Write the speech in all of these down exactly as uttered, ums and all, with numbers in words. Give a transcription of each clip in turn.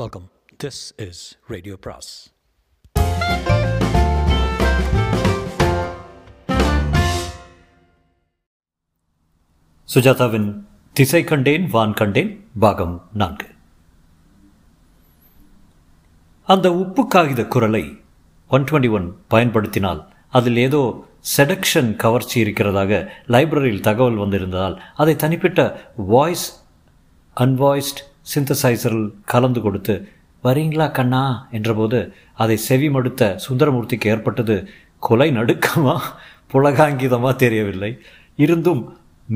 Welcome. This is radio பிராஸ். சுஜாதாவின் திசை கண்டேன் வான் கண்டேன் பாகம் நான்கு. அந்த உப்பு காகித குரலை ஒன் டுவெண்ட்டி ஒன் பயன்படுத்தினால் அதில் ஏதோ செடக்ஷன் கவர்ச்சி இருக்கிறதாக லைப்ரரியில் தகவல் வந்திருந்ததால் அதை தனிப்பட்ட வாய்ஸ் அன்வாய்ஸ்ட் சிந்தசைசரில் கலந்து கொடுத்து வரீங்களா கண்ணா என்றபோது அதை செவி மடுத்த சுந்தரமூர்த்திக்கு ஏற்பட்டது கொலை நடுக்கமாக புலகாங்கிதமாக தெரியவில்லை. இருந்தும்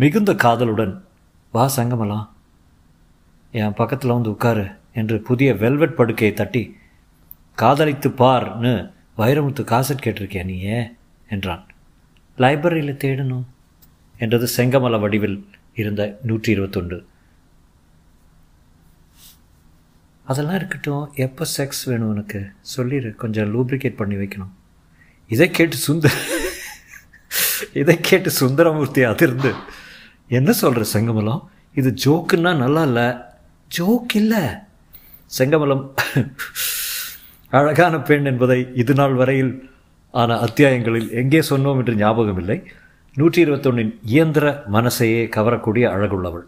மிகுந்த காதலுடன் வா சங்கமலாம், என் பக்கத்தில் வந்து உட்காரு என்று புதிய வெல்வெட் படுக்கையை தட்டி காதலித்து பார்னு வைரமுத்து காசட் கேட்டிருக்கியா நீயே என்றான். லைப்ரரியில் தேடணும் என்றது செங்கமல வடிவில் இருந்த நூற்றி இருபத்தொன்று. அதெல்லாம் இருக்கட்டும், எப்போ செக்ஸ் வேணும் உனக்கு சொல்லிடு, கொஞ்சம் லூப்ரிகேட் பண்ணி வைக்கணும். இதை கேட்டு சுந்தர இதை கேட்டு சுந்தரமூர்த்தி அதிர்ந்து என்ன சொல்கிற செங்கமலம், இது ஜோக்குன்னா நல்லா இல்லை. ஜோக் இல்லை செங்கமலம், அழகான பெண் என்பதை இது நாள் வரையில் ஆன அத்தியாயங்களில் எங்கே சொன்னோம் என்று ஞாபகம் இல்லை. நூற்றி இருபத்தொன்னின் இயந்திர மனசையே கவரக்கூடிய அழகுள்ளவள்,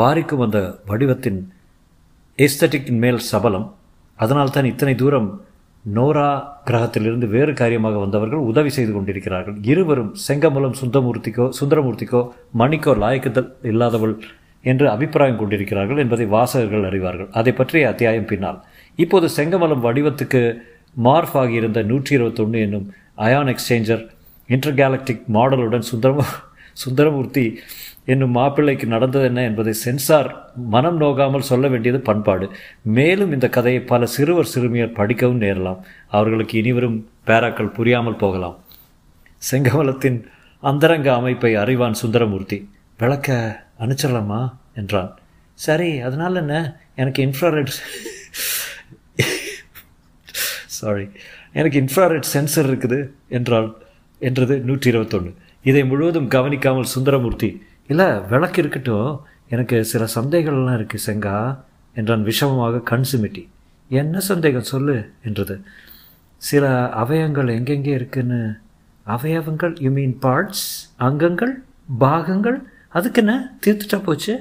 பாரிக்கும் அந்த வடிவத்தின் எஸ்தட்டிக்கின் மேல் சபலம். அதனால்தான் இத்தனை தூரம் நோரா கிரகத்திலிருந்து வேறு காரியமாக வந்தவர்கள் உதவி செய்து கொண்டிருக்கிறார்கள். இருவரும் செங்கமலம் சுந்தரமூர்த்திக்கோ சுந்தரமூர்த்திக்கோ மணிக்கோ லாயக்குதல் இல்லாதவள் என்று அபிப்பிராயம் கொண்டிருக்கிறார்கள் என்பதை வாசகர்கள் அறிவார்கள். அதை பற்றிய அத்தியாயம் பின்னால். இப்போது செங்கமலம் வடிவத்துக்கு மார்ஃப் ஆகியிருந்த நூற்றி இருபத்தொன்று என்னும் அயான் எக்ஸ்சேஞ்சர் இன்டர்கேலக்டிக் மாடலுடன் சுந்தரம சுந்தரமூர்த்தி என்னும் மாப்பிள்ளைக்கு நடந்தது என்ன என்பதை சென்சார் மனம் நோகாமல் சொல்ல வேண்டியது பண்பாடு. மேலும் இந்த கதையை பல சிறுவர் சிறுமியர் படிக்கவும் நேரலாம். அவர்களுக்கு இனிவரும் பேராக்கள் புரியாமல் போகலாம். செங்கமலத்தின் அந்தரங்க அமைப்பை அறிவான் சுந்தரமூர்த்தி. விளக்க அனுச்சிடலாமா என்றான். சரி, அதனால் என்ன, எனக்கு இன்ஃப்ராரெட் சாரி எனக்கு இன்ஃப்ராரெட் சென்சர் இருக்குது என்றால் என்றது நூற்றி இருபத்தொன்று. இதை முழுவதும் கவனிக்காமல் சுந்தரமூர்த்தி இல்லை விளக்கு இருக்கட்டும், எனக்கு சில சந்தேகங்கள்லாம் இருக்குது செங்கா என்றான் விஷமமாக கண் சிமிட்டி. என்ன சந்தேகம் சொல்லு என்றது. சில அவயங்கள் எங்கெங்கே இருக்குன்னு. அவயவங்கள் யூ மீன் பார்ட்ஸ், அங்கங்கள், பாகங்கள், அதுக்குன்னு தீர்த்துட்டா போச்சு.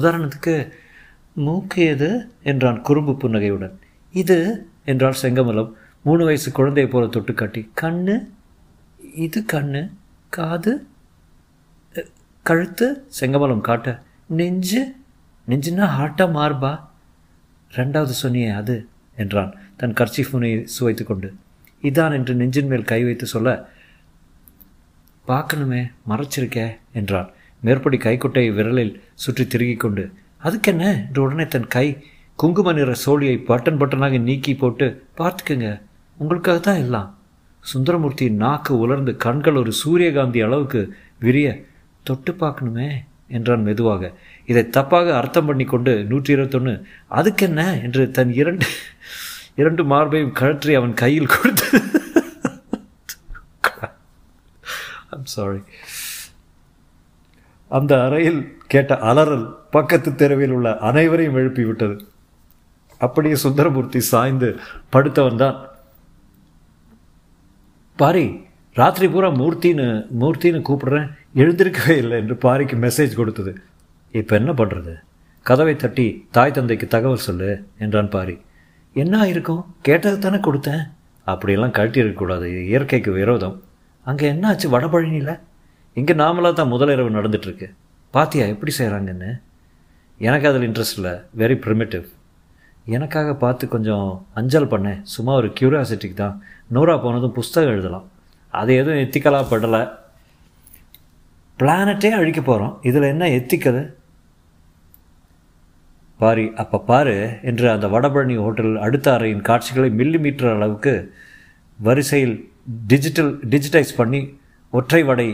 உதாரணத்துக்கு மூக்கு எது என்றான் குறும்பு புன்னகையுடன். இது என்றால் செங்கமலம் மூணு வயசு குழந்தையை போல தொட்டு காட்டி. கண்ணு, இது கண்ணு, காது, கழுத்து செங்கமலம் காட்ட. நெஞ்சு, நெஞ்சுன்னா ஹார்ட்டாக மார்பா, ரெண்டாவது சொன்னியே அது என்றான் தன் கர்ச்சிஃபுனை சுவைத்து கொண்டு. இதான் என்று நெஞ்சின் மேல் கை வைத்து சொல்ல பார்க்கணுமே மறைச்சிருக்கே என்றான் மேற்படி கைக்குட்டையை விரலில் சுற்றி திருகி கொண்டு. அதுக்கென்ன என்று உடனே தன் கை குங்கும நிற சோழியை பட்டன் பட்டனாக நீக்கி போட்டு பார்த்துக்குங்க, உங்களுக்காக தான் எல்லாம். சுந்தரமூர்த்தி நாக்கு உலர்ந்து கண்கள் ஒரு சூரியகாந்தி அளவுக்கு விரிய. தொட்டு பார்க்கணுமே என்றான் மெதுவாக. இதை தப்பாக அர்த்தம் பண்ணி கொண்டு நூற்றி இருபத்தொன்று அதுக்கென்ன என்று தன் இரண்டு இரண்டு மார்பையும் கழற்றி அவன் கையில் கொடுத்து ஐம் சாரி அந்த அறையில் கேட்ட அலறல் பக்கத்து தெருவில் உள்ள அனைவரையும் எழுப்பிவிட்டது. அப்படியே சுந்தரமூர்த்தி சாய்ந்து படுத்தவன் தான். பாரி, ராத்திரி பூரா மூர்த்தின்னு மூர்த்தின்னு கூப்பிடுறேன், எழுந்திருக்கவே இல்லை என்று பாரிக்கு மெசேஜ் கொடுத்தது. இப்போ என்ன பண்ணுறது, கதவை தட்டி தாய் தந்தைக்கு தகவல் சொல்லு என்றான் பாரி. என்ன ஆயிருக்கும், கேட்டது தானே கொடுத்தேன். அப்படியெல்லாம் கழட்டி இருக்கக்கூடாது, இயற்கைக்கு விரோதம். அங்கே என்ன ஆச்சு வடபழனியில்? இங்கே நாமளாக தான் முதலிரவு நடந்துகிட்ருக்கு. பாத்தியா எப்படி செய்கிறாங்கன்னு. எனக்கு அதில் இன்ட்ரெஸ்ட் இல்லை, வெரி ப்ரிமிட்டிவ். எனக்காக பார்த்து கொஞ்சம் அஞ்சல் பண்ணேன், சும்மா ஒரு க்யூரியாசிட்டிக்கு தான். நூறா போனதும் புஸ்தகம் எழுதலாம், அது எதுவும் எத்திக்கலாக படலை. பிளானட்டே அழிக்க போகிறோம், இதில் என்ன எத்திக்கது. பாரி அப்போ பாரு என்று அந்த வடபழனி ஹோட்டல் அடுத்த அறையின் காட்சிகளை மில்லி மீட்டர் அளவுக்கு வரிசையில் டிஜிட்டல் டிஜிட்டைஸ் பண்ணி ஒற்றை வடை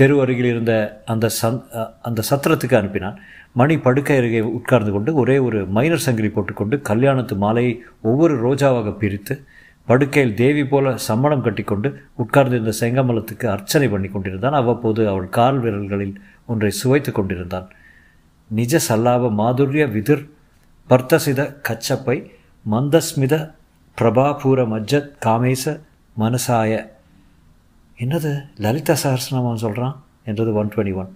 தெரு அருகில் இருந்த அந்த சந் அந்த சத்திரத்துக்கு அனுப்பினான். மணி படுக்கை அருகே உட்கார்ந்து கொண்டு ஒரே ஒரு மைனர் சங்கிலி போட்டுக்கொண்டு கல்யாணத்து மாலையை ஒவ்வொரு ரோஜாவாக பிரித்து படுக்கையில் தேவி போல சம்மணம் கட்டிக்கொண்டு உட்கார்ந்திருந்த செங்கமலத்துக்கு அர்ச்சனை பண்ணி கொண்டிருந்தான். அவ்வப்போது அவள் கால் விரல்களில் ஒன்றை சுவைத்து கொண்டிருந்தான். நிஜ சல்லாப மாதுரிய விதிர் பர்த்தசித கச்சப்பை மந்தஸ்மித பிரபாபூர மஜ்ஜத் காமேச மனசாய. என்னது லலிதா சஹஸ்ரநாமம் சொல்கிறான் என்றது ஒன் டுவெண்ட்டி ஒன்.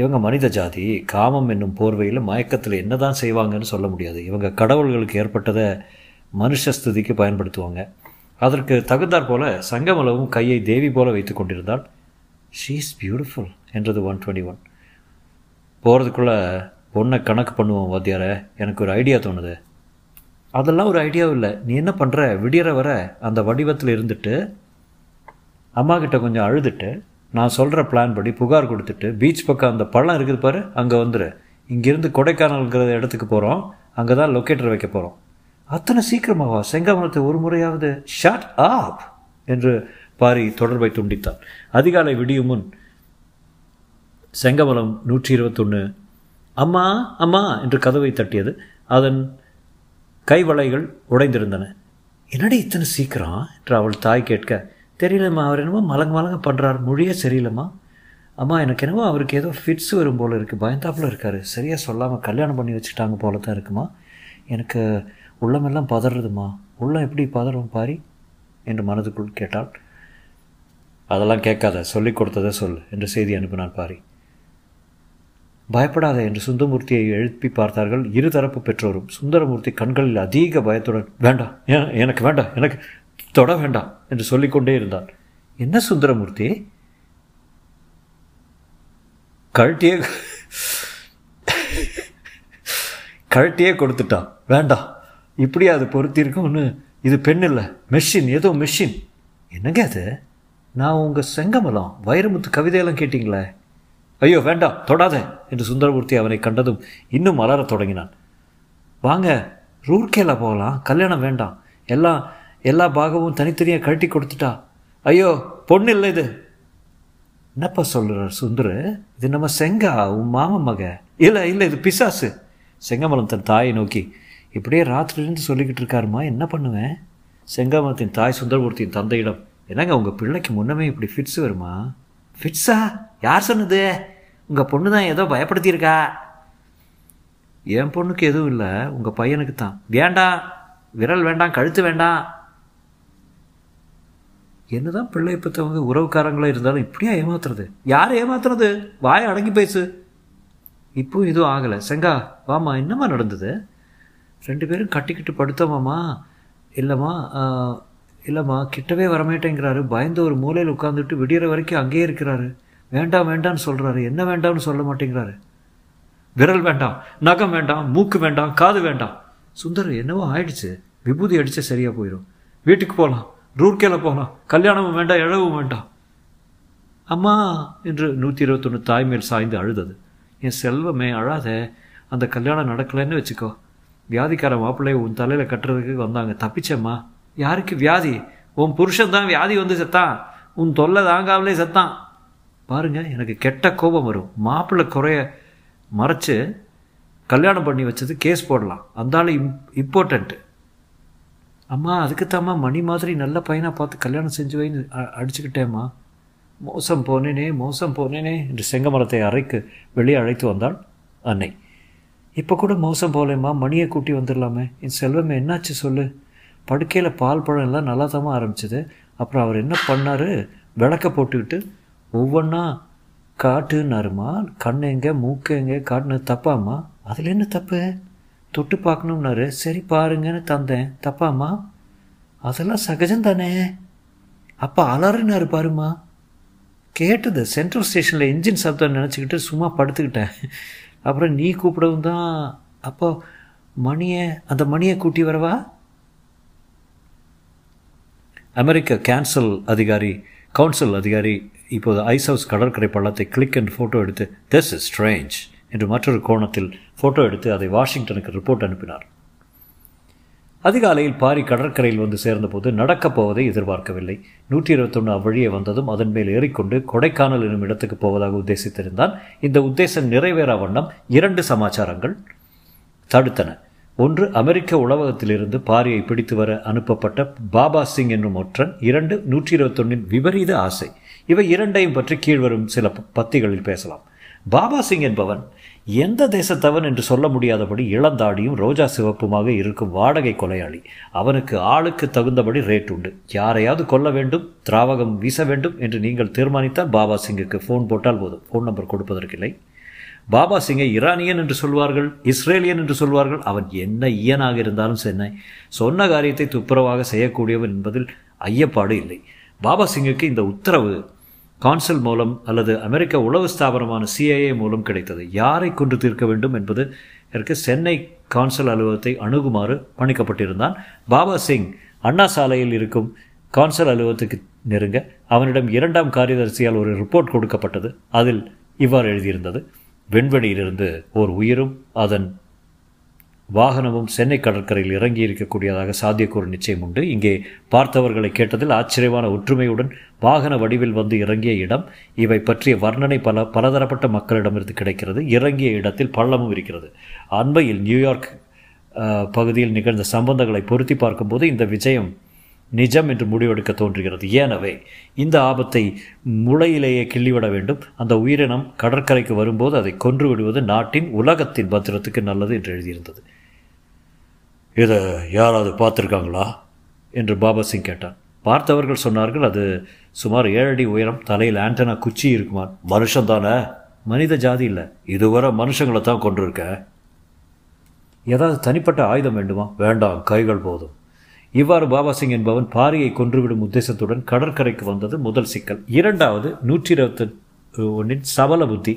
இவங்க மனித ஜாதி காமம் என்னும் போர்வையில் மயக்கத்தில் என்ன தான் செய்வாங்கன்னு சொல்ல முடியாது. இவங்க கடவுள்களுக்கு ஏற்பட்டதை மனுஷஸ்துதிக்கு பயன்படுத்துவாங்க. அதற்கு தகுந்தாற் போல சங்கமலவும் கையை தேவி போல வைத்து கொண்டிருந்தால் ஷீ இஸ் பியூட்டிஃபுல் என்றது ஒன் டுவெண்ட்டி ஒன். போகிறதுக்குள்ளே பொண்ணை கணக்கு பண்ணுவோம் வாத்தியாரே, எனக்கு ஒரு ஐடியா தோணுது. அதெல்லாம் ஒரு ஐடியாவும் இல்லை, நீ என்ன பண்ணுற, விடியற வர அந்த வடிவத்தில் இருந்துட்டு அம்மாக்கிட்ட கொஞ்சம் அழுதுட்டு நான் சொல்கிற பிளான் படி புகார் கொடுத்துட்டு பீச் பக்கம் அந்த பள்ளம் இருக்குது பாரு அங்கே வந்துடு. இங்கேருந்து கொடைக்கானல்ங்கிற இடத்துக்கு போகிறோம், அங்கே தான் லொக்கேட்டர் வைக்க போகிறோம். அத்தனை சீக்கிரமாகவா செங்கமலத்தை ஒரு முறையாவது ஷாட் ஆப் என்று பாரி தொடர்பை துண்டித்தாள். அதிகாலை விடியும் முன் செங்கமலம் நூற்றி இருபத்தொன்று, அம்மா அம்மா என்று கதவை தட்டியது. அதன் கைவளைகள் உடைந்திருந்தன. என்னடி இத்தனை சீக்கிரம் என்று அவள் தாய் கேட்க, தெரியலம்மா, அவர் என்னமோ மலங்கு மலங்க பண்ணுறார், மொழியே சரியில்லைம்மா. அம்மா எனக்கு என்னவோ அவருக்கு ஏதோ ஃபிட்ஸ் வரும் போல் இருக்குது, பயந்தாப்பில் இருக்கார், சரியாக சொல்லாமல் கல்யாணம் பண்ணி வச்சுட்டாங்க போல தான் இருக்குமா, எனக்கு உள்ளமெல்லாம் பதறதுமா, உள்ளம் எப்படி பதறும் பாரி என்று மனதுக்குள் கேட்டாள். அதெல்லாம் கேட்காத, சொல்லிக் கொடுத்ததை சொல் என்று செய்தி அனுப்பினான் பாரி. பயப்படாத என்று சுந்தரமூர்த்தியை எழுப்பி பார்த்தார்கள் இருதரப்பு பெற்றோரும். சுந்தரமூர்த்தி கண்களில் அதிக பயத்துடன் வேண்டாம் எனக்கு வேண்டாம் எனக்கு தொட வேண்டாம் என்று சொல்லிக்கொண்டே இருந்தார். என்ன சுந்தரமூர்த்தி, கழட்டியே கழட்டியே கொடுத்துட்டான், வேண்டாம் இப்படியே அது பொருத்திருக்கும்னு, இது பெண் இல்லை மெஷின், ஏதோ மெஷின். என்னங்க அது, நான் உங்கள் செங்கமலம் வைரமுத்து கவிதையெல்லாம் கேட்டிங்களே. ஐயோ வேண்டாம் தொடாத என்று சுந்தரமூர்த்தி அவனை கண்டதும் இன்னும் அலற தொடங்கினான். வாங்க ரூர்கேலா போகலாம், கல்யாணம் வேண்டாம், எல்லாம் எல்லா பாகமும் தனித்தனியாக கழட்டி கொடுத்துட்டா, ஐயோ பொண்ணு இல்லை இது. என்னப்பா சொல்கிறார் சுந்தரு, இது நம்ம செங்கா உன் மாமன் மக, இல்லை இல்லை இது பிசாசு. செங்கமலம் தன் தாயை நோக்கி, இப்படியே ராத்திரிலேருந்து சொல்லிக்கிட்டு இருக்காருமா, என்ன பண்ணுவேன். செங்கமலத்தின் தாய் சுந்தரமூர்த்தியின் தந்தையிடம், என்னங்க உங்கள் பிள்ளைக்கு முன்னமே இப்படி ஃபிட்ஸ் வருமா. ஃபிட்ஸா, யார் சொன்னது, உங்கள் பொண்ணு தான் ஏதோ பயப்படுத்தியிருக்கா. என் பொண்ணுக்கு எதுவும் இல்லை, உங்கள் பையனுக்கு தான். வேண்டாம் விரல் வேண்டாம் கழுத்து வேண்டாம். என்னதான் பிள்ளை பெற்றவங்க உறவுக்காரங்களா இருந்தாலும் இப்படியா ஏமாத்துறது, யார் ஏமாத்துறது, வாய அடங்கி பேசு. இப்போ எதுவும் ஆகலை. செங்கா வாமா, என்னம்மா நடந்தது. ரெண்டு பேரும் கட்டிக்கிட்டு படுத்தோமாம்மா. இல்லைம்மா இல்லைம்மா கிட்டவே வரமாட்டேங்கிறாரு, பயந்து ஒரு மூலையில் உட்காந்துட்டு விடியற வரைக்கும் அங்கேயே இருக்கிறாரு. வேண்டாம் வேண்டான்னு சொல்கிறாரு, என்ன வேண்டாம்னு சொல்ல மாட்டேங்கிறாரு. விரல் வேண்டாம், நகம் வேண்டாம், மூக்கு வேண்டாம், காது வேண்டாம். சுந்தர் என்னவோ ஆயிடுச்சு, விபூதி அடித்தா சரியாக போயிடும், வீட்டுக்கு போகலாம், ரூர்கேல போகலாம், கல்யாணமும் வேண்டாம், எழவும் வேண்டாம். அம்மா என்று நூற்றி இருபத்தொன்று தாய்மேல் சாய்ந்து அழுதது. என் செல்வமே அழாத, அந்த கல்யாணம் நடக்கலைன்னு வச்சுக்கோ, வியாதிக்கார மாப்பிள்ளைய உன் தலையில் கட்டுறதுக்கு வந்தாங்க, தப்பிச்சம்மா. யாருக்கு வியாதி, உன் புருஷன் தான் வியாதி வந்து செத்தான், உன் தொல்லை தாங்காமலே செத்தான். பாருங்கள் எனக்கு கெட்ட கோபம் வரும், மாப்பிள்ளை குறைய மறைச்சு கல்யாணம் பண்ணி வச்சது கேஸ் போடலாம், அந்தாலும் இம் இம்பார்ட்டண்ட்டு. அம்மா அதுக்குத்தாம்மா மணி மாதிரி நல்ல பையனாக பார்த்து கல்யாணம் செஞ்சு வைன்னு அடிச்சுக்கிட்டேம்மா. மோசம் போனேனே மோசம் போனேனே என்று செங்கமலத்தை அறைக்கு வெளியே அழைத்து வந்தாள் அன்னை. இப்போ கூட மோசம் போகலேம்மா, மணியை கூட்டி வந்துடலாமே. என் செல்வமே என்னாச்சு சொல்லு. படுக்கையில் பால் பழம் எல்லாம் நல்லா தான் ஆரம்பிச்சிது, அப்புறம் அவர் என்ன பண்ணார், விளக்க போட்டுக்கிட்டு ஒவ்வொன்றா காட்டுன்னாருமா, கண் எங்கே மூக்கு எங்கே காட்டுனது தப்பாம்மா. அதில் என்ன தப்பு, தொட்டு பார்க்கணும்னாரு, சரி பாருங்கன்னு தந்தேன், தப்பாம்மா, அதெல்லாம் சகஜம்தானே. அப்போ அலறுனாரு பாருமா, கேட்டது சென்ட்ரல் ஸ்டேஷனில் இன்ஜின் சப்தம் நினச்சிக்கிட்டு சும்மா படுத்துக்கிட்டேன், அப்புறம் நீ கூப்பிடவும் தான். அப்போ மணியை அந்த மணியை கூட்டி வரவா. அமெரிக்க கேன்சல் அதிகாரி கவுன்சில் அதிகாரி இப்போது ஐஸ் ஹவுஸ் கடற்கரை பள்ளத்தை கிளிக் என்று ஃபோட்டோ எடுத்து திஸ் இஸ் ஸ்ட்ரேஞ்ச் என்று மற்றொரு கோணத்தில் ஃபோட்டோ எடுத்து அதை வாஷிங்டனுக்கு ரிப்போர்ட் அனுப்பினார். அதிகாலையில் பாரி கடற்கரையில் வந்து சேர்ந்தபோது நடக்கப் போவதை எதிர்பார்க்கவில்லை. நூற்றி இருபத்தொன்று அவ்வழியே வந்ததும் அதன் மேல் ஏறிக்கொண்டு கொடைக்கானல் என்னும் இடத்துக்கு போவதாக உத்தேசித்திருந்தான். இந்த உத்தேசம் நிறைவேறா வண்ணம் இரண்டு சமாச்சாரங்கள் தடுத்தன. ஒன்று, அமெரிக்க உணவகத்திலிருந்து பாரியை பிடித்து வர அனுப்பப்பட்ட பாபா சிங் என்னும் ஒற்றன். இரண்டு, நூற்றி இருபத்தொன்னின் விபரீத ஆசை. இவை இரண்டையும் பற்றி கீழ்வரும் சில பத்திகளில் பேசலாம். பாபா சிங் என்பவன் எந்த தேசத்தவன் என்று சொல்ல முடியாதபடி இளந்தாடியும் ரோஜா சிவப்புமாக இருக்கும் வாடகை கொலையாளி. அவனுக்கு ஆளுக்கு தகுந்தபடி ரேட் உண்டு. யாரையாவது கொல்ல வேண்டும், திராவகம் வீச வேண்டும் என்று நீங்கள் தீர்மானித்தால் பாபா சிங்குக்கு ஃபோன் போட்டால் போதும். Phone number கொடுப்பதற்கில்லை. பாபா சிங்கை ஈரானியன் என்று சொல்வார்கள், இஸ்ரேலியன் என்று சொல்வார்கள். அவன் என்ன ஈயனாக இருந்தாலும் சென்னை சொன்ன காரியத்தை துப்புரவாக செய்யக்கூடியவன் என்பதில் ஐயப்பாடு இல்லை. பாபா சிங்குக்கு இந்த உத்தரவு கான்சல் மூலம் அல்லது அமெரிக்க உளவு ஸ்தாபனமான சிஐஏ மூலம் கிடைத்தது. யாரை கொண்டு தீர்க்க வேண்டும் என்பது இதற்கு சென்னை கான்சல் அலுவலகத்தை அணுகுமாறு பணிக்கப்பட்டிருந்தான். பாபா சிங் அண்ணா சாலையில் இருக்கும் கான்சல் அலுவலகத்துக்கு நெருங்க அவனிடம் இரண்டாம் காரியதரிசியால் ஒரு ரிப்போர்ட் கொடுக்கப்பட்டது. அதில் இவ்வாறு எழுதியிருந்தது: விண்வெளியிலிருந்து ஓர் உயிரும் அதன் வாகனமும் சென்னை கடற்கரையில் இறங்கி இருக்கக்கூடியதாக சாத்தியக்கூறு நிச்சயம் உண்டு. இங்கே பார்த்தவர்களை கேட்டதில் ஆச்சரியமான ஒற்றுமையுடன் வாகன வடிவில் வந்து இறங்கிய இடம், இவை பற்றிய வர்ணனை பல பலதரப்பட்ட மக்களிடமிருந்து கிடைக்கிறது. இறங்கிய இடத்தில் பள்ளமும் இருக்கிறது. அண்மையில் நியூயார்க் பகுதியில் நிகழ்ந்த சம்பந்தங்களை பொருத்தி பார்க்கும்போது இந்த விஜயம் நிஜம் என்று முடிவெடுக்க தோன்றுகிறது. ஏனவே இந்த ஆபத்தை முளையிலேயே கிள்ளிவிட வேண்டும். அந்த உயிரினம் கடற்கரைக்கு வரும்போது அதை கொன்று விடுவது நாட்டின் உலகத்தின் பத்திரத்துக்கு நல்லது என்று எழுதியிருந்தது. இதை யாராவது பார்த்துருக்காங்களா என்று பாபா சிங் கேட்டான். பார்த்தவர்கள் சொன்னார்கள், அது சுமார் ஏழு அடி உயரம், தலையில் ஆண்டனா குச்சி இருக்குமான். மனுஷன்தானே, மனித ஜாதி இல்லை, இதுவரை மனுஷங்களை தான் கொண்டிருக்க. ஏதாவது தனிப்பட்ட ஆயுதம் வேண்டுமா? வேண்டாம், கைகள் போதும். இவ்வாறு பாபா சிங் என்பவன் பாரியை கொன்றுவிடும் உத்தேசத்துடன் கடற்கரைக்கு வந்தது முதல் சிக்கல். இரண்டாவது, நூற்றி இருபத்தி ஒன்றின் சபல புத்தி.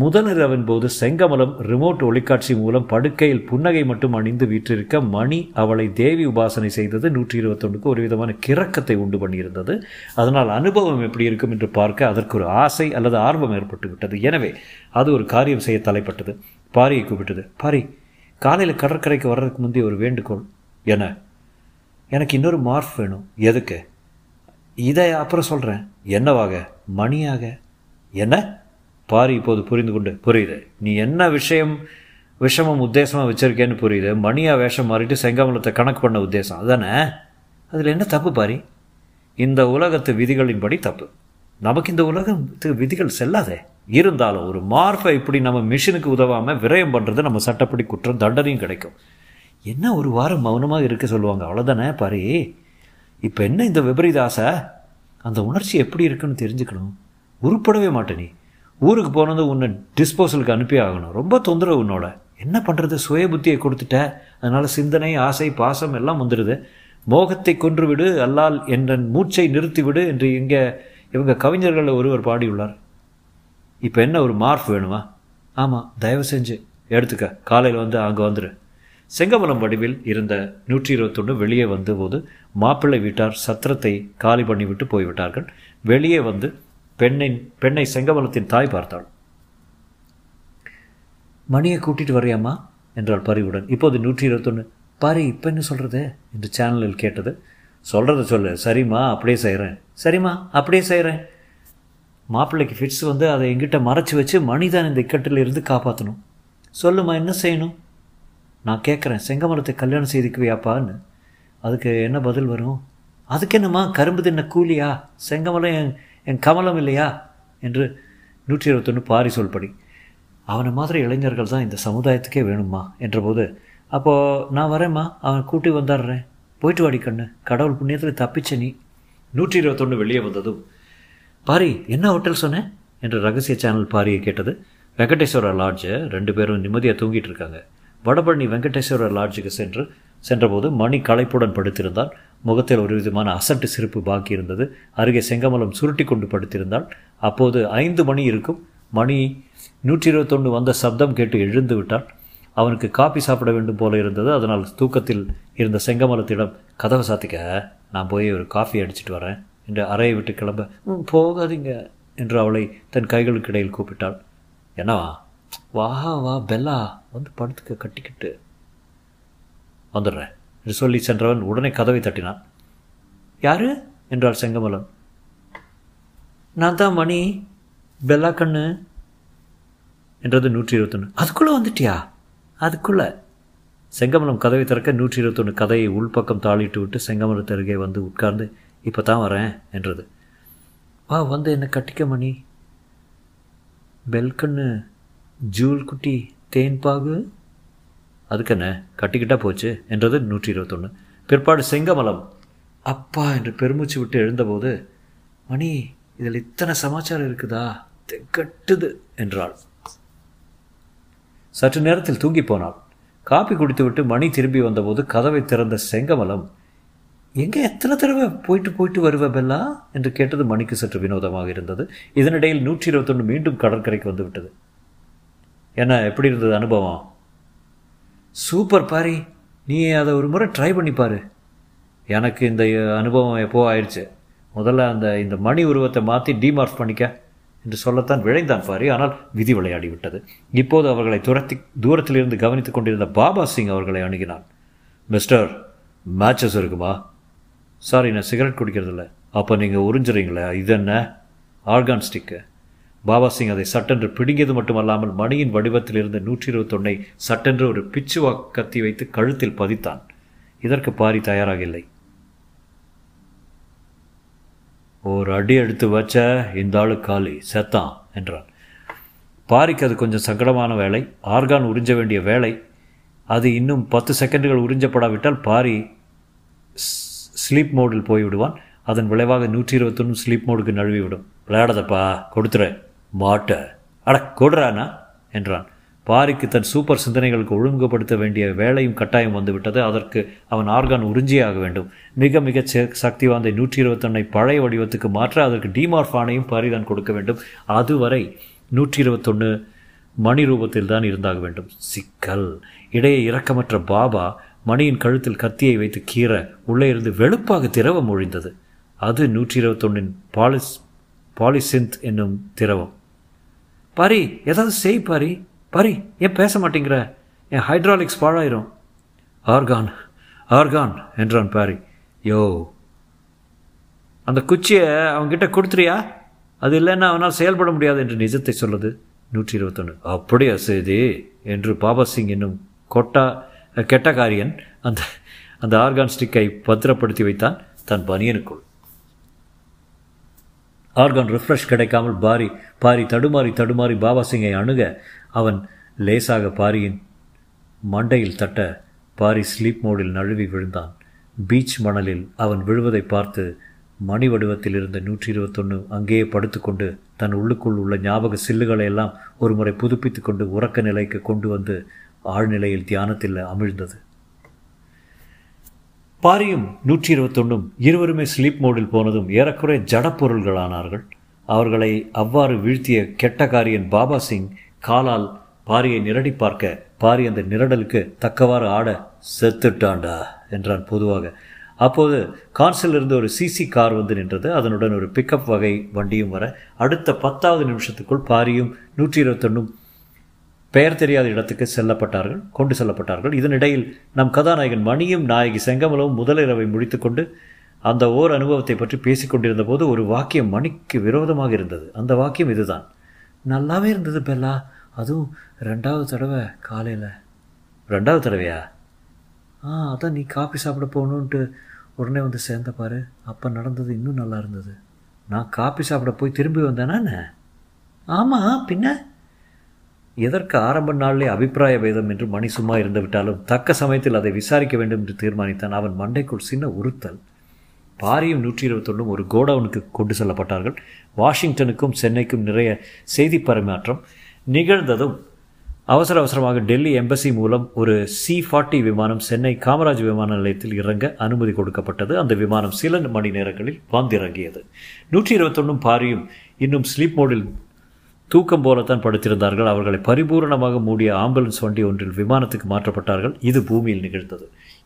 முதல் இரவின் போது செங்கமலம் ரிமோட் ஒளிக்காட்சி மூலம் படுக்கையில் புன்னகை மட்டும் அணிந்து வீற்றிருக்க மணி அவளை தேவி உபாசனை செய்தது நூற்றி இருபத்தொன்றுக்கு ஒரு விதமான கிறக்கத்தை உண்டு பண்ணியிருந்தது. அதனால் அனுபவம் எப்படி இருக்கும் என்று பார்க்க அதற்கு ஒரு ஆசை அல்லது ஆர்வம் ஏற்பட்டு விட்டது. எனவே அது ஒரு காரியம் செய்ய தலைப்பட்டது. பாரியை கூப்பிட்டது. பாரி, காலையில் கடற்கரைக்கு வர்றதுக்கு முந்தைய ஒரு வேண்டுகோள். என? எனக்கு இன்னொரு மார்ஃப் வேணும். எதுக்கு? இதை அப்புறம் சொல்கிறேன். என்னவாக? மணியாக. என்ன? பாரி இப்போது புரிந்து கொண்டு, புரியுது நீ என்ன விஷயம் விஷமம் உத்தேசமாக வச்சுருக்கேன்னு புரியுது. மணியாக வேஷம் மாறிட்டு செங்கமலத்தை கணக்கு பண்ண உத்தேசம் அதானே? அதில் என்ன தப்பு பாரி? இந்த உலகத்து விதிகளின்படி தப்பு. நமக்கு இந்த உலகத்து விதிகள் செல்லாதே. இருந்தாலும் ஒரு மார்ஃபை இப்படி நம்ம மிஷினுக்கு உதவாமல் விரயம் பண்ணுறது நம்ம சட்டப்படி குற்றம், தண்டனையும் கிடைக்கும். என்ன ஒரு வாரம் மௌனமாக இருக்க சொல்லுவாங்க, அவ்வளோதானே பாரி? இப்போ என்ன இந்த விபரீத ஆசை? அந்த உணர்ச்சி எப்படி இருக்குன்னு தெரிஞ்சுக்கணும். உருப்படவே மாட்டேனி. ஊருக்கு போனது உன்னை டிஸ்போசலுக்கு அனுப்பி ஆகணும். ரொம்ப தொந்தரவு உன்னோட. என்ன பண்ணுறது? சுய புத்தியை கொடுத்துட்ட. அதனால் சிந்தனை, ஆசை, பாசம் எல்லாம் வந்துடுது. மோகத்தை கொன்று விடு, அல்லால் என்ற மூச்சை நிறுத்திவிடு என்று இங்கே இவங்க கவிஞர்களில் ஒருவர் பாடியுள்ளார். இப்போ என்ன, ஒரு மார்ஃப் வேணுமா? ஆமாம், தயவு செஞ்சு எடுத்துக்க. காலையில் வந்து அங்கே வந்துடு. செங்கமலம் வடிவில் இருந்த நூற்றி இருபத்தொன்று வெளியே வந்தபோது மாப்பிள்ளை வீட்டார் சத்திரத்தை காலி பண்ணிவிட்டு போய்விட்டார்கள். வெளியே வந்து பெண்ணின் பெண்ணை செங்கமலத்தின் தாய் பார்த்தாள். மணியை கூட்டிகிட்டு வரையாமா என்றாள் பரிவுடன். இப்போது நூற்றி இருபத்தொன்று பாரி இப்போ என்ன சொல்கிறது என்று சேனலில் கேட்டது. சொல்கிறத சொல்லு. சரிம்மா, அப்படியே செய்கிறேன். சரிம்மா, அப்படியே செய்கிறேன். மாப்பிள்ளைக்கு ஃபிட்ஸ் வந்து அதை எங்கிட்ட மறைச்சி வச்சு மணிதான் இந்த இக்கட்டில் இருந்து காப்பாற்றணும். சொல்லுமா, என்ன செய்யணும்? நான் கேட்குறேன், செங்கமலத்தை கல்யாணம் செய்துக்குவியாப்பான்னு. அதுக்கு என்ன பதில் வரும்? அதுக்கு என்னம்மா, கரும்பு தின்ன கூலியா? செங்கமலம் என் என் கமலம் இல்லையா என்று நூற்றி இருபத்தொன்று பாரி சொல்படி. அவனை மாதிரி இளைஞர்கள் தான் இந்த சமுதாயத்துக்கே வேணும்மா என்றபோது, அப்போது நான் வரேம்மா, அவன் கூட்டி வந்தாடுறேன், போயிட்டு வாடி கண்ணு, கடவுள் புண்ணியத்தில் தப்பிச்ச நீ. நூற்றி இருபத்தொன்று வெளியே வந்ததும் பாரி என்ன ஹோட்டல் சொன்னேன் என்று ரகசிய சேனல் பாரியை கேட்டது. வெங்கடேஸ்வரா லாட்ஜு. ரெண்டு பேரும் நிம்மதியாக தூங்கிட்டு இருக்காங்க. வடபழனி வெங்கடேஸ்வரர் லாட்ஜுக்கு சென்று சென்றபோது மணி களைப்புடன் படுத்திருந்தாள். முகத்தில் ஒரு விதமான அசட்டு சிரிப்பு பாக்கி இருந்தது. அருகே செங்கமலம் சுருட்டி கொண்டு படுத்திருந்தாள். அப்போது ஐந்து மணி இருக்கும். மணி நூற்றி இருபத்தொன்று வந்த சப்தம் கேட்டு எழுந்து விட்டாள். அவனுக்கு காபி சாப்பிட வேண்டும் போல இருந்தது. அதனால் தூக்கத்தில் இருந்த செங்கமலத்திடம், கதவை சாத்திக்க, நான் போய் ஒரு காஃபி அடிச்சுட்டு வரேன் என்று அறையை விட்டு கிளம்ப, போகாதீங்க என்று அவளை தன் கைகளுக்கு இடையில் கூப்பிட்டாள். என்னவா? வா வா பெல்லா, வந்து படுத்துக்க, கட்டிக்கிட்டு வந்துடுறேன் என்று சொல்லி சென்றவன் உடனே கதவை தட்டினான். யாரு என்றாள் செங்கமலம். நான் தான் மணி, பெல்லா கண்ணு என்றது நூற்றி இருபத்தொன்று. அதுக்குள்ளே வந்துட்டியா? அதுக்குள்ளே. செங்கமலம் கதவை திறக்க நூற்றி இருபத்தொன்று கதையை உள்பக்கம் தாளிட்டு விட்டு செங்கமலத்து அருகே வந்து உட்கார்ந்து, இப்போ தான் வரேன் என்றது. வா வந்து என்னை கட்டிக்க மணி. பெல்கண்ணு ஜூல் குட்டி தேன்பாகு அதுக்கு என்ன கட்டிக்கிட்டா போச்சு என்றது நூற்றி இருபத்தொன்று. பிற்பாடு செங்கமலம் அப்பா என்று பெருமூச்சு விட்டு எழுந்தபோது, மணி இதில் இத்தனை சமாச்சாரம் இருக்குதா, திகட்டுது என்றாள். சற்று நேரத்தில் தூங்கி போனாள். காப்பி குடித்துவிட்டு மணி திரும்பி வந்தபோது கதவை திறந்த செங்கமலம், எங்கே எத்தனை தடவை போயிட்டு போயிட்டு வருவ பெல்லா என்று கேட்டது மணிக்கு சற்று வினோதமாக இருந்தது. இதனிடையில் நூற்றி இருபத்தொன்று மீண்டும் கடற்கரைக்கு வந்துவிட்டது. என்ன, எப்படி இருந்தது அனுபவம்? சூப்பர் பாரி, நீ அதை ஒரு முறை ட்ரை பண்ணிப்பாரு. எனக்கு இந்த அனுபவம் எப்போ ஆயிடுச்சு. முதல்ல அந்த இந்த மணி உருவத்தை மாற்றி டிமார்ஃப் பண்ணிக்க என்று சொல்லத்தான் விழைந்தான் பாரி, ஆனால் விதி விளையாடி விட்டது. இப்போது அவர்களை துரத்தி தூரத்திலிருந்து கவனித்துக் கொண்டிருந்த பாபா சிங் அவர்களை அணுகினான். மிஸ்டர், மேட்சஸ் இருக்குமா? சாரி, நான் சிகரெட் குடிக்கிறதில்ல. அப்போ நீங்கள் உறிஞ்சுறீங்களே, இது என்ன? Argon stick. பாபா சிங் அதை சட்டென்று பிடுங்கியது மட்டுமல்லாமல் மணியின் வடிவத்திலிருந்து நூற்றி இருபத்தொன்னை சட்டென்று ஒரு பிச்சுவா கத்தி வைத்து கழுத்தில் பதித்தான். இதற்கு பாரி தயாராக இல்லை. ஒரு அடி எடுத்து வச்ச இந்த ஆளு காலி செத்தான் என்றான். பாரிக்கு அது கொஞ்சம் சங்கடமான வேலை. ஆர்கான் உறிஞ்ச வேண்டிய வேலை. அது இன்னும் பத்து செகண்டுகள் உறிஞ்சப்படாவிட்டால் பாரி ஸ்லீப் மோடில் போய்விடுவான். அதன் விளைவாக நூற்றி இருபத்தொன்னு ஸ்லீப் மோடுக்கு நழுவிவிடும். விளையாடதப்பா, கொடுத்துற மாட்ட, அட கொடுறானா என்றான். பாரிக்கு தன் சூப்பர் சிந்தனைகளுக்கு ஒழுங்குபடுத்த வேண்டிய வேலையும் கட்டாயம் வந்துவிட்டது. அதற்கு அவன் ஆர்கான் உறிஞ்சியே ஆக வேண்டும். மிக மிக சக்தி வாய்ந்த நூற்றி இருபத்தொன்னை பழைய வடிவத்துக்கு மாற்ற அதற்கு டிமார்ஃப் ஆணையும் பாரிதான் கொடுக்க வேண்டும். அதுவரை நூற்றி இருபத்தொன்று மணி ரூபத்தில் தான் இருந்தாக வேண்டும். சிக்கல். இடையே இரக்கமற்ற பாபா மணியின் கழுத்தில் கத்தியை வைத்து கீற உள்ளே இருந்து வெளுப்பாக திரவம் ஒழிந்தது. அது நூற்றி இருபத்தொன்னின் பாலிஸ் பாலிசிந்த் என்னும் திரவம். பாரி, ஏதாவது செய் பாரி, பாரி ஏன் பேச மாட்டேங்கிற, என் ஹைட்ராலிக்ஸ் பாழாயிரும். ஆர்கான் ஆர்கான் என்றான் பாரி. யோ, அந்த குச்சியை அவன்கிட்ட கொடுத்துறியா? அது இல்லைன்னா அவனால் செயல்பட முடியாது என்று நிஜத்தை சொல்லுது நூற்றி இருபத்தொன்று. அப்படியா செய்தி என்று பாபா சிங் என்னும் கொட்டா கெட்டகாரியன் அந்த அந்த ஆர்கான் ஸ்டிக்கை பத்திரப்படுத்தி வைத்தான் தன் பனியனுக்குள். ஆர்கான் ரிஃப்ரெஷ் கிடைக்காமல் பாரி பாரி தடுமாறி தடுமாறி பாபா சிங்கை அணுக அவன் லேசாக பாரியின் மண்டையில் தட்ட பாரி ஸ்லீப் மோடில் நழுவி விழுந்தான். பீச் மணலில் அவன் விழுவதை பார்த்து மணி வடிவத்தில் இருந்த நூற்றி இருபத்தொன்று அங்கேயே படுத்துக்கொண்டு தன் உள்ளுக்குள் உள்ள ஞாபக சில்லுகளை எல்லாம் ஒரு முறை புதுப்பித்து கொண்டு உறக்க நிலைக்கு கொண்டு வந்து ஆழ்நிலையில் தியானத்தில் அமிழ்ந்தது. பாரியும் நூற்றி இருபத்தொன்னும் இருவருமே ஸ்லீப் மோடில் போனதும் ஏறக்குறைய ஜடப்பொருள்களானார்கள். அவர்களை அவ்வாறு வீழ்த்திய கெட்டகாரியன் பாபா சிங் காலால் பாரியை நிரடி பார்க்க பாரி அந்த நிரடலுக்கு தக்கவாறு ஆட செத்துட்டாண்டா என்றான் பொதுவாக. அப்போது கான்சில் இருந்து ஒரு சிசி கார் வந்து நின்றது. அதனுடன் ஒரு பிக்கப் வகை வண்டியும் வர அடுத்த பத்தாவது நிமிஷத்துக்குள் பாரியும் நூற்றி இருபத்தொன்னும் பெயர் தெரியாத இடத்துக்கு செல்லப்பட்டார்கள் கொண்டு செல்லப்பட்டார்கள். இதனிடையில் நம் கதாநாயகன் மணியும் நாயகி செங்கமலவும் முதலிரவை முடித்துக்கொண்டு அந்த ஓர் அனுபவத்தை பற்றி பேசிக்கொண்டிருந்த போது ஒரு வாக்கியம் மணிக்கு விரோதமாக இருந்தது. அந்த வாக்கியம் இதுதான். நல்லாவே இருந்தது பெல்லா, அதுவும் ரெண்டாவது தடவை காலையில். ரெண்டாவது தடவையா? ஆ, அதான் நீ காஃபி சாப்பிட போகணுன்ட்டு உடனே வந்து சேர்ந்த பாரு, அப்போ நடந்தது இன்னும் நல்லா இருந்தது. நான் காஃபி சாப்பிட போய் திரும்பி வந்தேனான்னு? ஆமாம், பின்ன எதற்கு ஆரம்ப நாளிலே அபிப்பிராய வேதம் என்று மணி சும்மா இருந்து விட்டாலும் தக்க சமயத்தில் அதை விசாரிக்க வேண்டும் என்று தீர்மானித்தான். அவன் மண்டைக்குள் சின்ன உறுத்தல். பாரியும் நூற்றி இருபத்தொன்றும் ஒரு கோடவுனுக்கு கொண்டு செல்லப்பட்டார்கள். வாஷிங்டனுக்கும் சென்னைக்கும் நிறைய செய்தி பரிமாற்றம் நிகழ்ந்ததும் அவசர அவசரமாக டெல்லி எம்பசி மூலம் ஒரு சி நாற்பது விமானம் சென்னை காமராஜ் விமான நிலையத்தில் இறங்க அனுமதி கொடுக்கப்பட்டது. அந்த விமானம் சில மணி நேரங்களில் வந்திறங்கியது. நூற்றி இருபத்தொன்னும் பாரியும் இன்னும் ஸ்லீப் மோடில் தூக்கம் போலத்தான் படுத்திருந்தார்கள். அவர்களை பரிபூரணமாக மூடிய ஆம்புலன்ஸ் வண்டி ஒன்றில் விமானத்துக்கு மாற்றப்பட்டார்கள். இது பூமியில் நிகழ்ந்தது.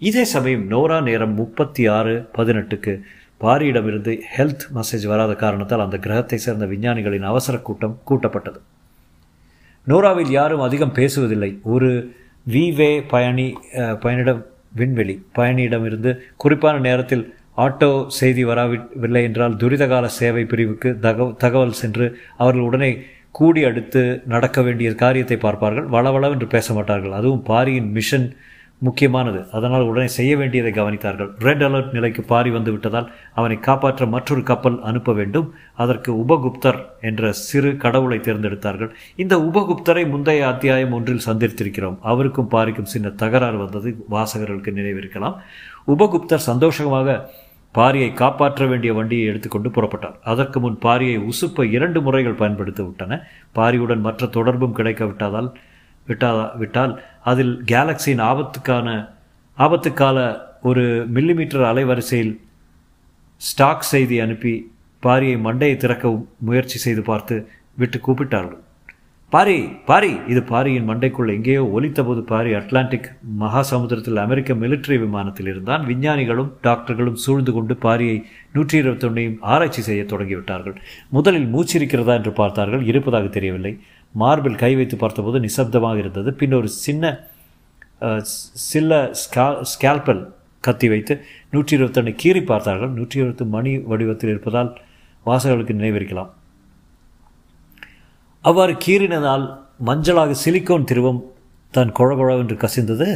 இதே சமயம் நோரா நேரம் முப்பத்தி ஆறு பதினெட்டுக்கு பாரியிடமிருந்து ஹெல்த் மெசேஜ் வராத காரணத்தால் அந்த கிரகத்தை சேர்ந்த விஞ்ஞானிகளின் அவசர கூட்டம் கூட்டப்பட்டது. நோராவில் யாரும் அதிகம் பேசுவதில்லை. ஒரு விவே பயணி பயணிடம் விண்வெளி பயணியிடமிருந்து குறிப்பான நேரத்தில் ஆட்டோ செய்தி வரவில்லை என்றால் துரிதகால சேவை பிரிவுக்கு தக தகவல் சென்று அவர்கள் உடனே கூடி அடுத்து நடக்க வேண்டிய காரியத்தை பார்ப்பார்கள். வளவளவென்று பேச மாட்டார்கள். அதுவும் பாரியின் மிஷன் முக்கியமானது. அதனால் உடனே செய்ய வேண்டியதை கவனித்தார்கள். ரெட் அலர்ட் நிலைக்கு பாரி வந்து விட்டதால் அவனை காப்பாற்ற மற்றொரு கப்பல் அனுப்ப வேண்டும். அதற்கு உபகுப்தர் என்ற சிறு கடவுளை தேர்ந்தெடுத்தார்கள். இந்த உபகுப்தரை முந்தைய அத்தியாயம் ஒன்றில் சந்தித்திருக்கிறோம். அவருக்கும் பாரிக்கும் சின்ன தகராறு வந்தது வாசகர்களுக்கு நினைவிருக்கலாம். உபகுப்தர் சந்தோஷமாக பாரியை காப்பாற்ற வேண்டிய வண்டியை எடுத்துக்கொண்டு புறப்பட்டார். அதற்கு முன் பாரியை உசுப்பை இரண்டு முறைகள் பயன்படுத்தி விட்டன. பாரியுடன் மற்ற தொடர்பும் கிடைக்க விட்டாதால் விட்டா விட்டால் அதில் கேலக்சியின் ஆபத்துக்கான ஆபத்துக்கால ஒரு மில்லிமீட்டர் அலைவரிசையில் ஸ்டாக் செய்தி அனுப்பி பாரியை மண்டையை திறக்க முயற்சி செய்து பார்த்து விட்டு கூப்பிட்டார்கள். பாரி பாரி இது பாரியின் மண்டைக்குள் எங்கேயோ ஒலித்தபோது பாரி அட்லாண்டிக் மகாசமுத்திரத்தில் அமெரிக்க மிலிட்ரி விமானத்தில் இருந்தான். விஞ்ஞானிகளும் டாக்டர்களும் சூழ்ந்து கொண்டு பாரியை நூற்றி இருபத்தி ஒன்றையும் ஆராய்ச்சி செய்ய தொடங்கிவிட்டார்கள். முதலில் மூச்சிருக்கிறதா என்று பார்த்தார்கள். இருப்பதாக தெரியவில்லை. மார்பில் கை வைத்து பார்த்தபோது நிசப்தமாக இருந்தது. பின் ஒரு சின்ன சில்ல ஸ்கா ஸ்கேல்பல் கத்தி வைத்து நூற்றி இருபத்தொன்று கீறி பார்த்தார்கள். நூற்றி இருபத்தி மணி வடிவத்தில் இருப்பதால் வாசகர்களுக்கு நினைவிருக்கலாம். அவ்வாறு கீறினதால் மஞ்சளாக சிலிக்கோன் திருவம் தான் குழகுழவென்று கசிந்தது.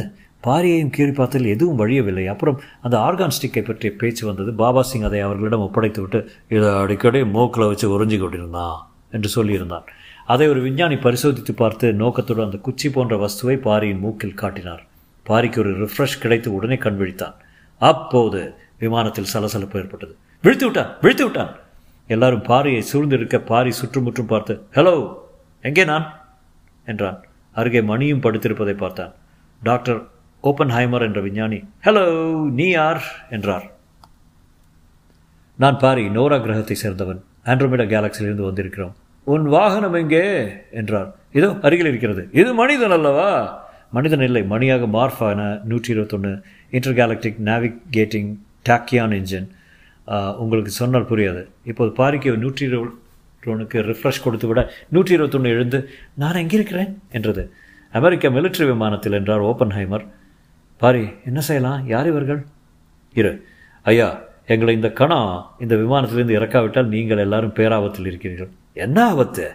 பாரியையும் கீறி பார்த்தால் எதுவும் வழியவில்லை. அப்புறம் அந்த ஆர்கான் ஸ்டிக்கை பற்றிய பேச்சு வந்தது. பாபா சிங் அதை அவர்களிடம் ஒப்படைத்து விட்டு இதை அடிக்கடி மூக்கில் வச்சு உறிஞ்சி கொண்டிருந்தான் என்று சொல்லியிருந்தான். அதை ஒரு விஞ்ஞானி பரிசோதித்து பார்த்து நோக்கத்துடன் அந்த குச்சி போன்ற வஸ்துவை பாரியின் மூக்கில் காட்டினார். பாரிக்கு ஒரு ரிஃப்ரெஷ் கிடைத்து உடனே கண் விழித்தான். அப்போது விமானத்தில் சலசலப்பு ஏற்பட்டது. விழித்து விட்டான் விழித்து விட்டான் எல்லாரும் பாரியை சூழ்ந்திருக்க பாரி சுற்றுமுற்றும் பார்த்து ஹலோ எங்கே நான் என்றான். அருகே மணியும் படுத்திருப்பதை பார்த்தான். டாக்டர் ஓப்பன்ஹைமர் என்ற விஞ்ஞானி ஹலோ நீ யார் என்றார். நான் பாரி, நோரா கிரகத்தை சேர்ந்தவன். ஆண்ட்ரோமேடா கேலக்சியிலிருந்து வந்திருக்கிறோம். உன் வாகனம் எங்கே என்றார். இதோ அருகில் இருக்கிறது. இது மனிதன் அல்லவா? மனிதன் இல்லை, மணியாக மார்ஃபான நூற்றி இருபத்தொன்று intergalactic navigating tachyon engine. உங்களுக்கு சொன்னால் புரியாது. இப்போது பாரிக்கு நூற்றி இருபத்தொன்னுக்கு ரிஃப்ரெஷ் கொடுத்து விட நூற்றி இருபத்தொன்று எழுந்து நான் எங்கே இருக்கிறேன் என்றது. அமெரிக்க மிலிட்ரி விமானத்தில் என்றார் ஓப்பன்ஹைமர். பாரி என்ன செய்யலாம்? யார் இவர்கள்? இரு ஐயா, எங்களை இந்த கணம் இந்த விமானத்திலிருந்து இறக்காவிட்டால் நீங்கள் எல்லாரும் பேராபத்தில் இருக்கிறீர்கள். என்ன ஆபத்து?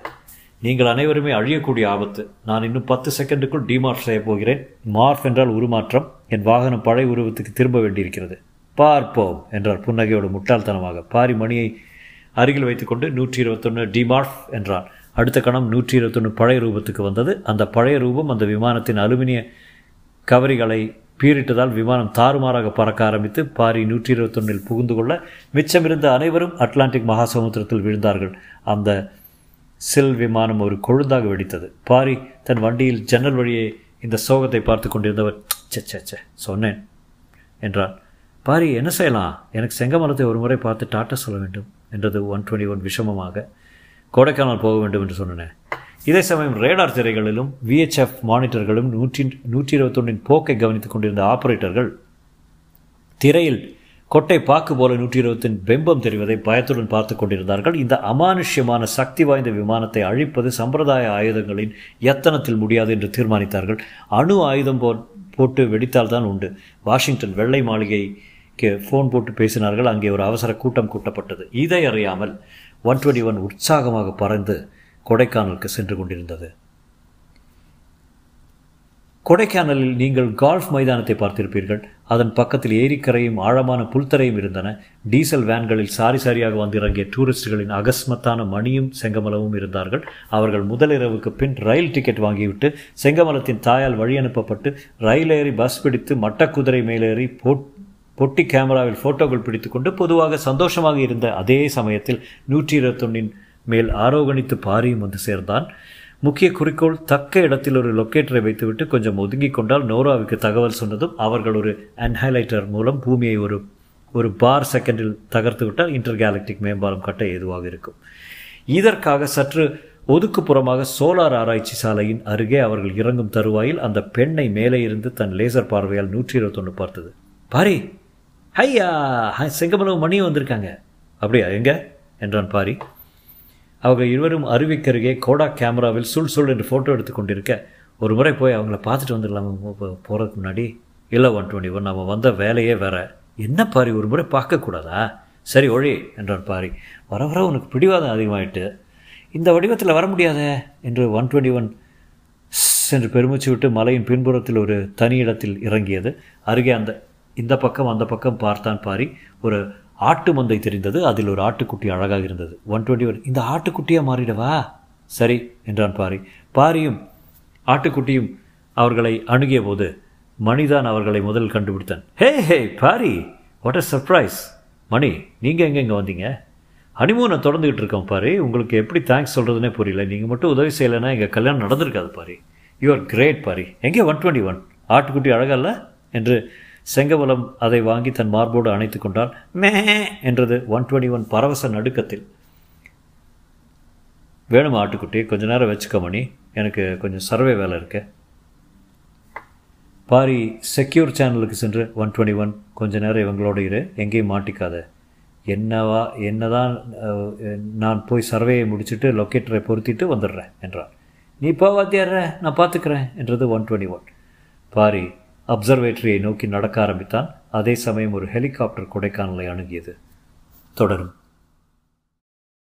நீங்கள் அனைவருமே அழியக்கூடிய ஆபத்து. நான் இன்னும் பத்து செகண்டுக்குள் டிமார்ஃப் செய்ய போகிறேன். மார்ஃப் என்றால் உருமாற்றம். என் வாகனம் பழைய உருவத்துக்கு திரும்ப வேண்டியிருக்கிறது. பார்ப்போம் என்றார் புன்னகையோடு முட்டாள்தனமாக. பாரி மணியை அருகில் வைத்துக்கொண்டு நூற்றி இருபத்தொன்று டிமார்ஃப் என்றான். அடுத்த கணம் நூற்றி இருபத்தொன்று பழைய ரூபத்துக்கு வந்தது. அந்த பழைய ரூபம் அந்த விமானத்தின் அலுமினிய கவரிகளை பீரிட்டதால் விமானம் தாறுமாறாக பறக்க ஆரம்பித்து பாரி நூற்றி இருபத்தொன்னில் புகுந்து கொள்ள மிச்சமிருந்த அனைவரும் அட்லாண்டிக் மகாசமுத்திரத்தில் விழுந்தார்கள். அந்த சில் விமானம் ஒரு கொழுந்தாக வெடித்தது. பாரி தன் வண்டியில் ஜன்னல் வழியே இந்த சோகத்தை பார்த்து கொண்டிருந்தவர் சச்சே சொன்னேன் என்றான். பாரி என்ன செய்யலாம்? எனக்கு செங்கமரத்தை ஒரு முறை பார்த்து டாட்டா சொல்ல வேண்டும் என்றது ஒன் டுவெண்ட்டி ஒன் விஷமமாக. கொடைக்கானல் போக வேண்டும் என்று சொன்னேன். இதே சமயம் ரேடார் திரைகளிலும் விஹெச்எஃப் மானிட்டர்களும் நூற்றி நூற்றி இருபத்தொன்னின் போக்கை கவனித்துக் கொண்டிருந்த ஆப்ரேட்டர்கள் திரையில் கொட்டை பாக்கு போல நூற்றி இருபத்தின் பெம்பம் தெரிவதை பயத்துடன் பார்த்து கொண்டிருந்தார்கள். இந்த அமானுஷ்யமான சக்தி வாய்ந்த விமானத்தை அழிப்பது சம்பிரதாய ஆயுதங்களின் யத்தனத்தில் முடியாது என்று தீர்மானித்தார்கள். அணு ஆயுதம் போ போட்டு வெடித்தால்தான் உண்டு. வாஷிங்டன் வெள்ளை மாளிகை ஃபோன் போட்டு பேசினார்கள். அங்கே ஒரு அவசர கூட்டம் கூட்டப்பட்டது. இதை அறியாமல் ஒன் டுவெண்ட்டி ஒன் உற்சாகமாக பறந்து கொடைக்கானலுக்கு சென்று கொண்டிருந்தது. கொடைக்கானலில் நீங்கள் கால்ஃப் மைதானத்தை பார்த்திருப்பீர்கள். அதன் பக்கத்தில் ஏரிக்கரையும் ஆழமான புல்தரையும் இருந்தன. டீசல் வேன்களில் சாரி சாரியாக வந்து இறங்கிய டூரிஸ்டுகளின் அகஸ்மத்தான மணியும் செங்கமலமும் இருந்தார்கள். அவர்கள் முதலிரவுக்கு பின் ரயில் டிக்கெட் வாங்கிவிட்டு செங்கமலத்தின் தாயால் வழி அனுப்பப்பட்டு ரயில் ஏறி பஸ் பிடித்து மட்டக்குதிரை மேலேறி போட் பொட்டி கேமராவில் ஃபோட்டோக்கள் பிடித்து கொண்டு பொதுவாக சந்தோஷமாக இருந்த அதே சமயத்தில் நூற்றி இருபத்தொன்னின் மேல் ஆரோகணித்து பாரியும் வந்து சேர்ந்தான். முக்கிய குறிக்கோள் தக்க இடத்தில் ஒரு லொக்கேட்டரை வைத்துவிட்டு கொஞ்சம் ஒதுங்கி கொண்டால் நோராவுக்கு தகவல் சொன்னதும் அவர்கள் ஒரு அன்ஹைலைட்டர் மூலம் பூமியை ஒரு ஒரு பார் செகண்டில் தகர்த்து விட்டால் இன்டர் கேலக்டிக் மேம்பாலம் கட்ட ஏதுவாக இருக்கும். இதற்காக சற்று ஒதுக்குப்புறமாக சோலார் ஆராய்ச்சி சாலையின் அருகே அவர்கள் இறங்கும் தருவாயில் அந்த பெண்ணை மேலே இருந்து தன் லேசர் பார்வையால் நூற்றி இருபத்தொன்று பார்த்தது. பாரி ஹையா, செங்கமலவு மணியும் வந்திருக்காங்க. அப்படியா, எங்க என்றான் பாரி. அவங்க இருவரும் அருவிக்கருகே கோடா கேமராவில் சுள் சுள் என்று ஃபோட்டோ எடுத்து கொண்டிருக்க ஒரு முறை போய் அவங்கள பார்த்துட்டு வந்துடலாமா போகிறதுக்கு முன்னாடி? இல்லை ஒன் டுவெண்ட்டி ஒன் நம்ம வந்த வேலையே வேற. என்ன பாரி, ஒரு முறை பார்க்கக்கூடாதா? சரி ஒழி என்றான் பாரி. வர வர உனக்கு பிடிவாதம் அதிகமாகிட்டு இந்த வடிவத்தில் வர முடியாத என்று ஒன் டுவெண்ட்டி ஒன் சென்று பெருமூச்சு விட்டு மலையின் பின்புறத்தில் ஒரு தனி இடத்தில் இறங்கியது. அருகே அந்த இந்த பக்கம் அந்த பக்கம் பார்த்தான் பாரி. ஒரு ஆட்டு மந்தை தெரிந்தது. அதில் ஒரு ஆட்டுக்குட்டி அழகாக இருந்தது. ஒன் டுவெண்ட்டி ஒன் இந்த ஆட்டுக்குட்டியாக மாறிடவா? சரி என்றான் பாரி. பாரியும் ஆட்டுக்குட்டியும் அவர்களை அணுகிய போது மணிதான் அவர்களை முதல் கண்டுபிடித்தான். Hey hey Pari, what a surprise! Mani, நீங்கள் எங்கே இங்கே வந்தீங்க? ஹனிமூனை தொடர்ந்துக்கிட்டு இருக்கோம் பாரி. உங்களுக்கு எப்படி தேங்க்ஸ் சொல்கிறதுனே புரியல. நீங்கள் மட்டும் உதவி செய்யலைன்னா எங்கள் கல்யாணம் நடந்திருக்காது Pari. You are great Pari. எங்கே ஒன் டுவெண்ட்டி ஒன்? ஆட்டுக்குட்டி அழகல்ல என்று செங்கவலம் அதை வாங்கி தன் மார்போடு அணைத்து கொண்டான். மே என்றது ஒன் டுவெண்ட்டி ஒன் பரவச நடுக்கத்தில். வேணுமா ஆட்டுக்குட்டி? கொஞ்சம் நேரம் வச்சுக்க மணி, எனக்கு கொஞ்சம் சர்வே வேலை இருக்கு. பாரி செக்யூர் சேனலுக்கு சென்று ஒன் டுவெண்ட்டி ஒன் கொஞ்ச நேரம் இவங்களோட இரு, எங்கேயும் மாட்டிக்காத. என்னவா என்னதான் நான் போய் சர்வேயை முடிச்சுட்டு லொக்கேட்டரை பொருத்திட்டு வந்துடுறேன் என்றான். நீ இப்போ வாத்தியாடுற, நான் பார்த்துக்கிறேன் என்றது ஒன் டுவெண்ட்டி ஒன். பாரி அப்சர்வேட்டரியை நோக்கி நடக்க ஆரம்பித்தான். அதே சமயம் ஒரு ஹெலிகாப்டர் கொடைக்கானலை அணுகியது. தொடரும்.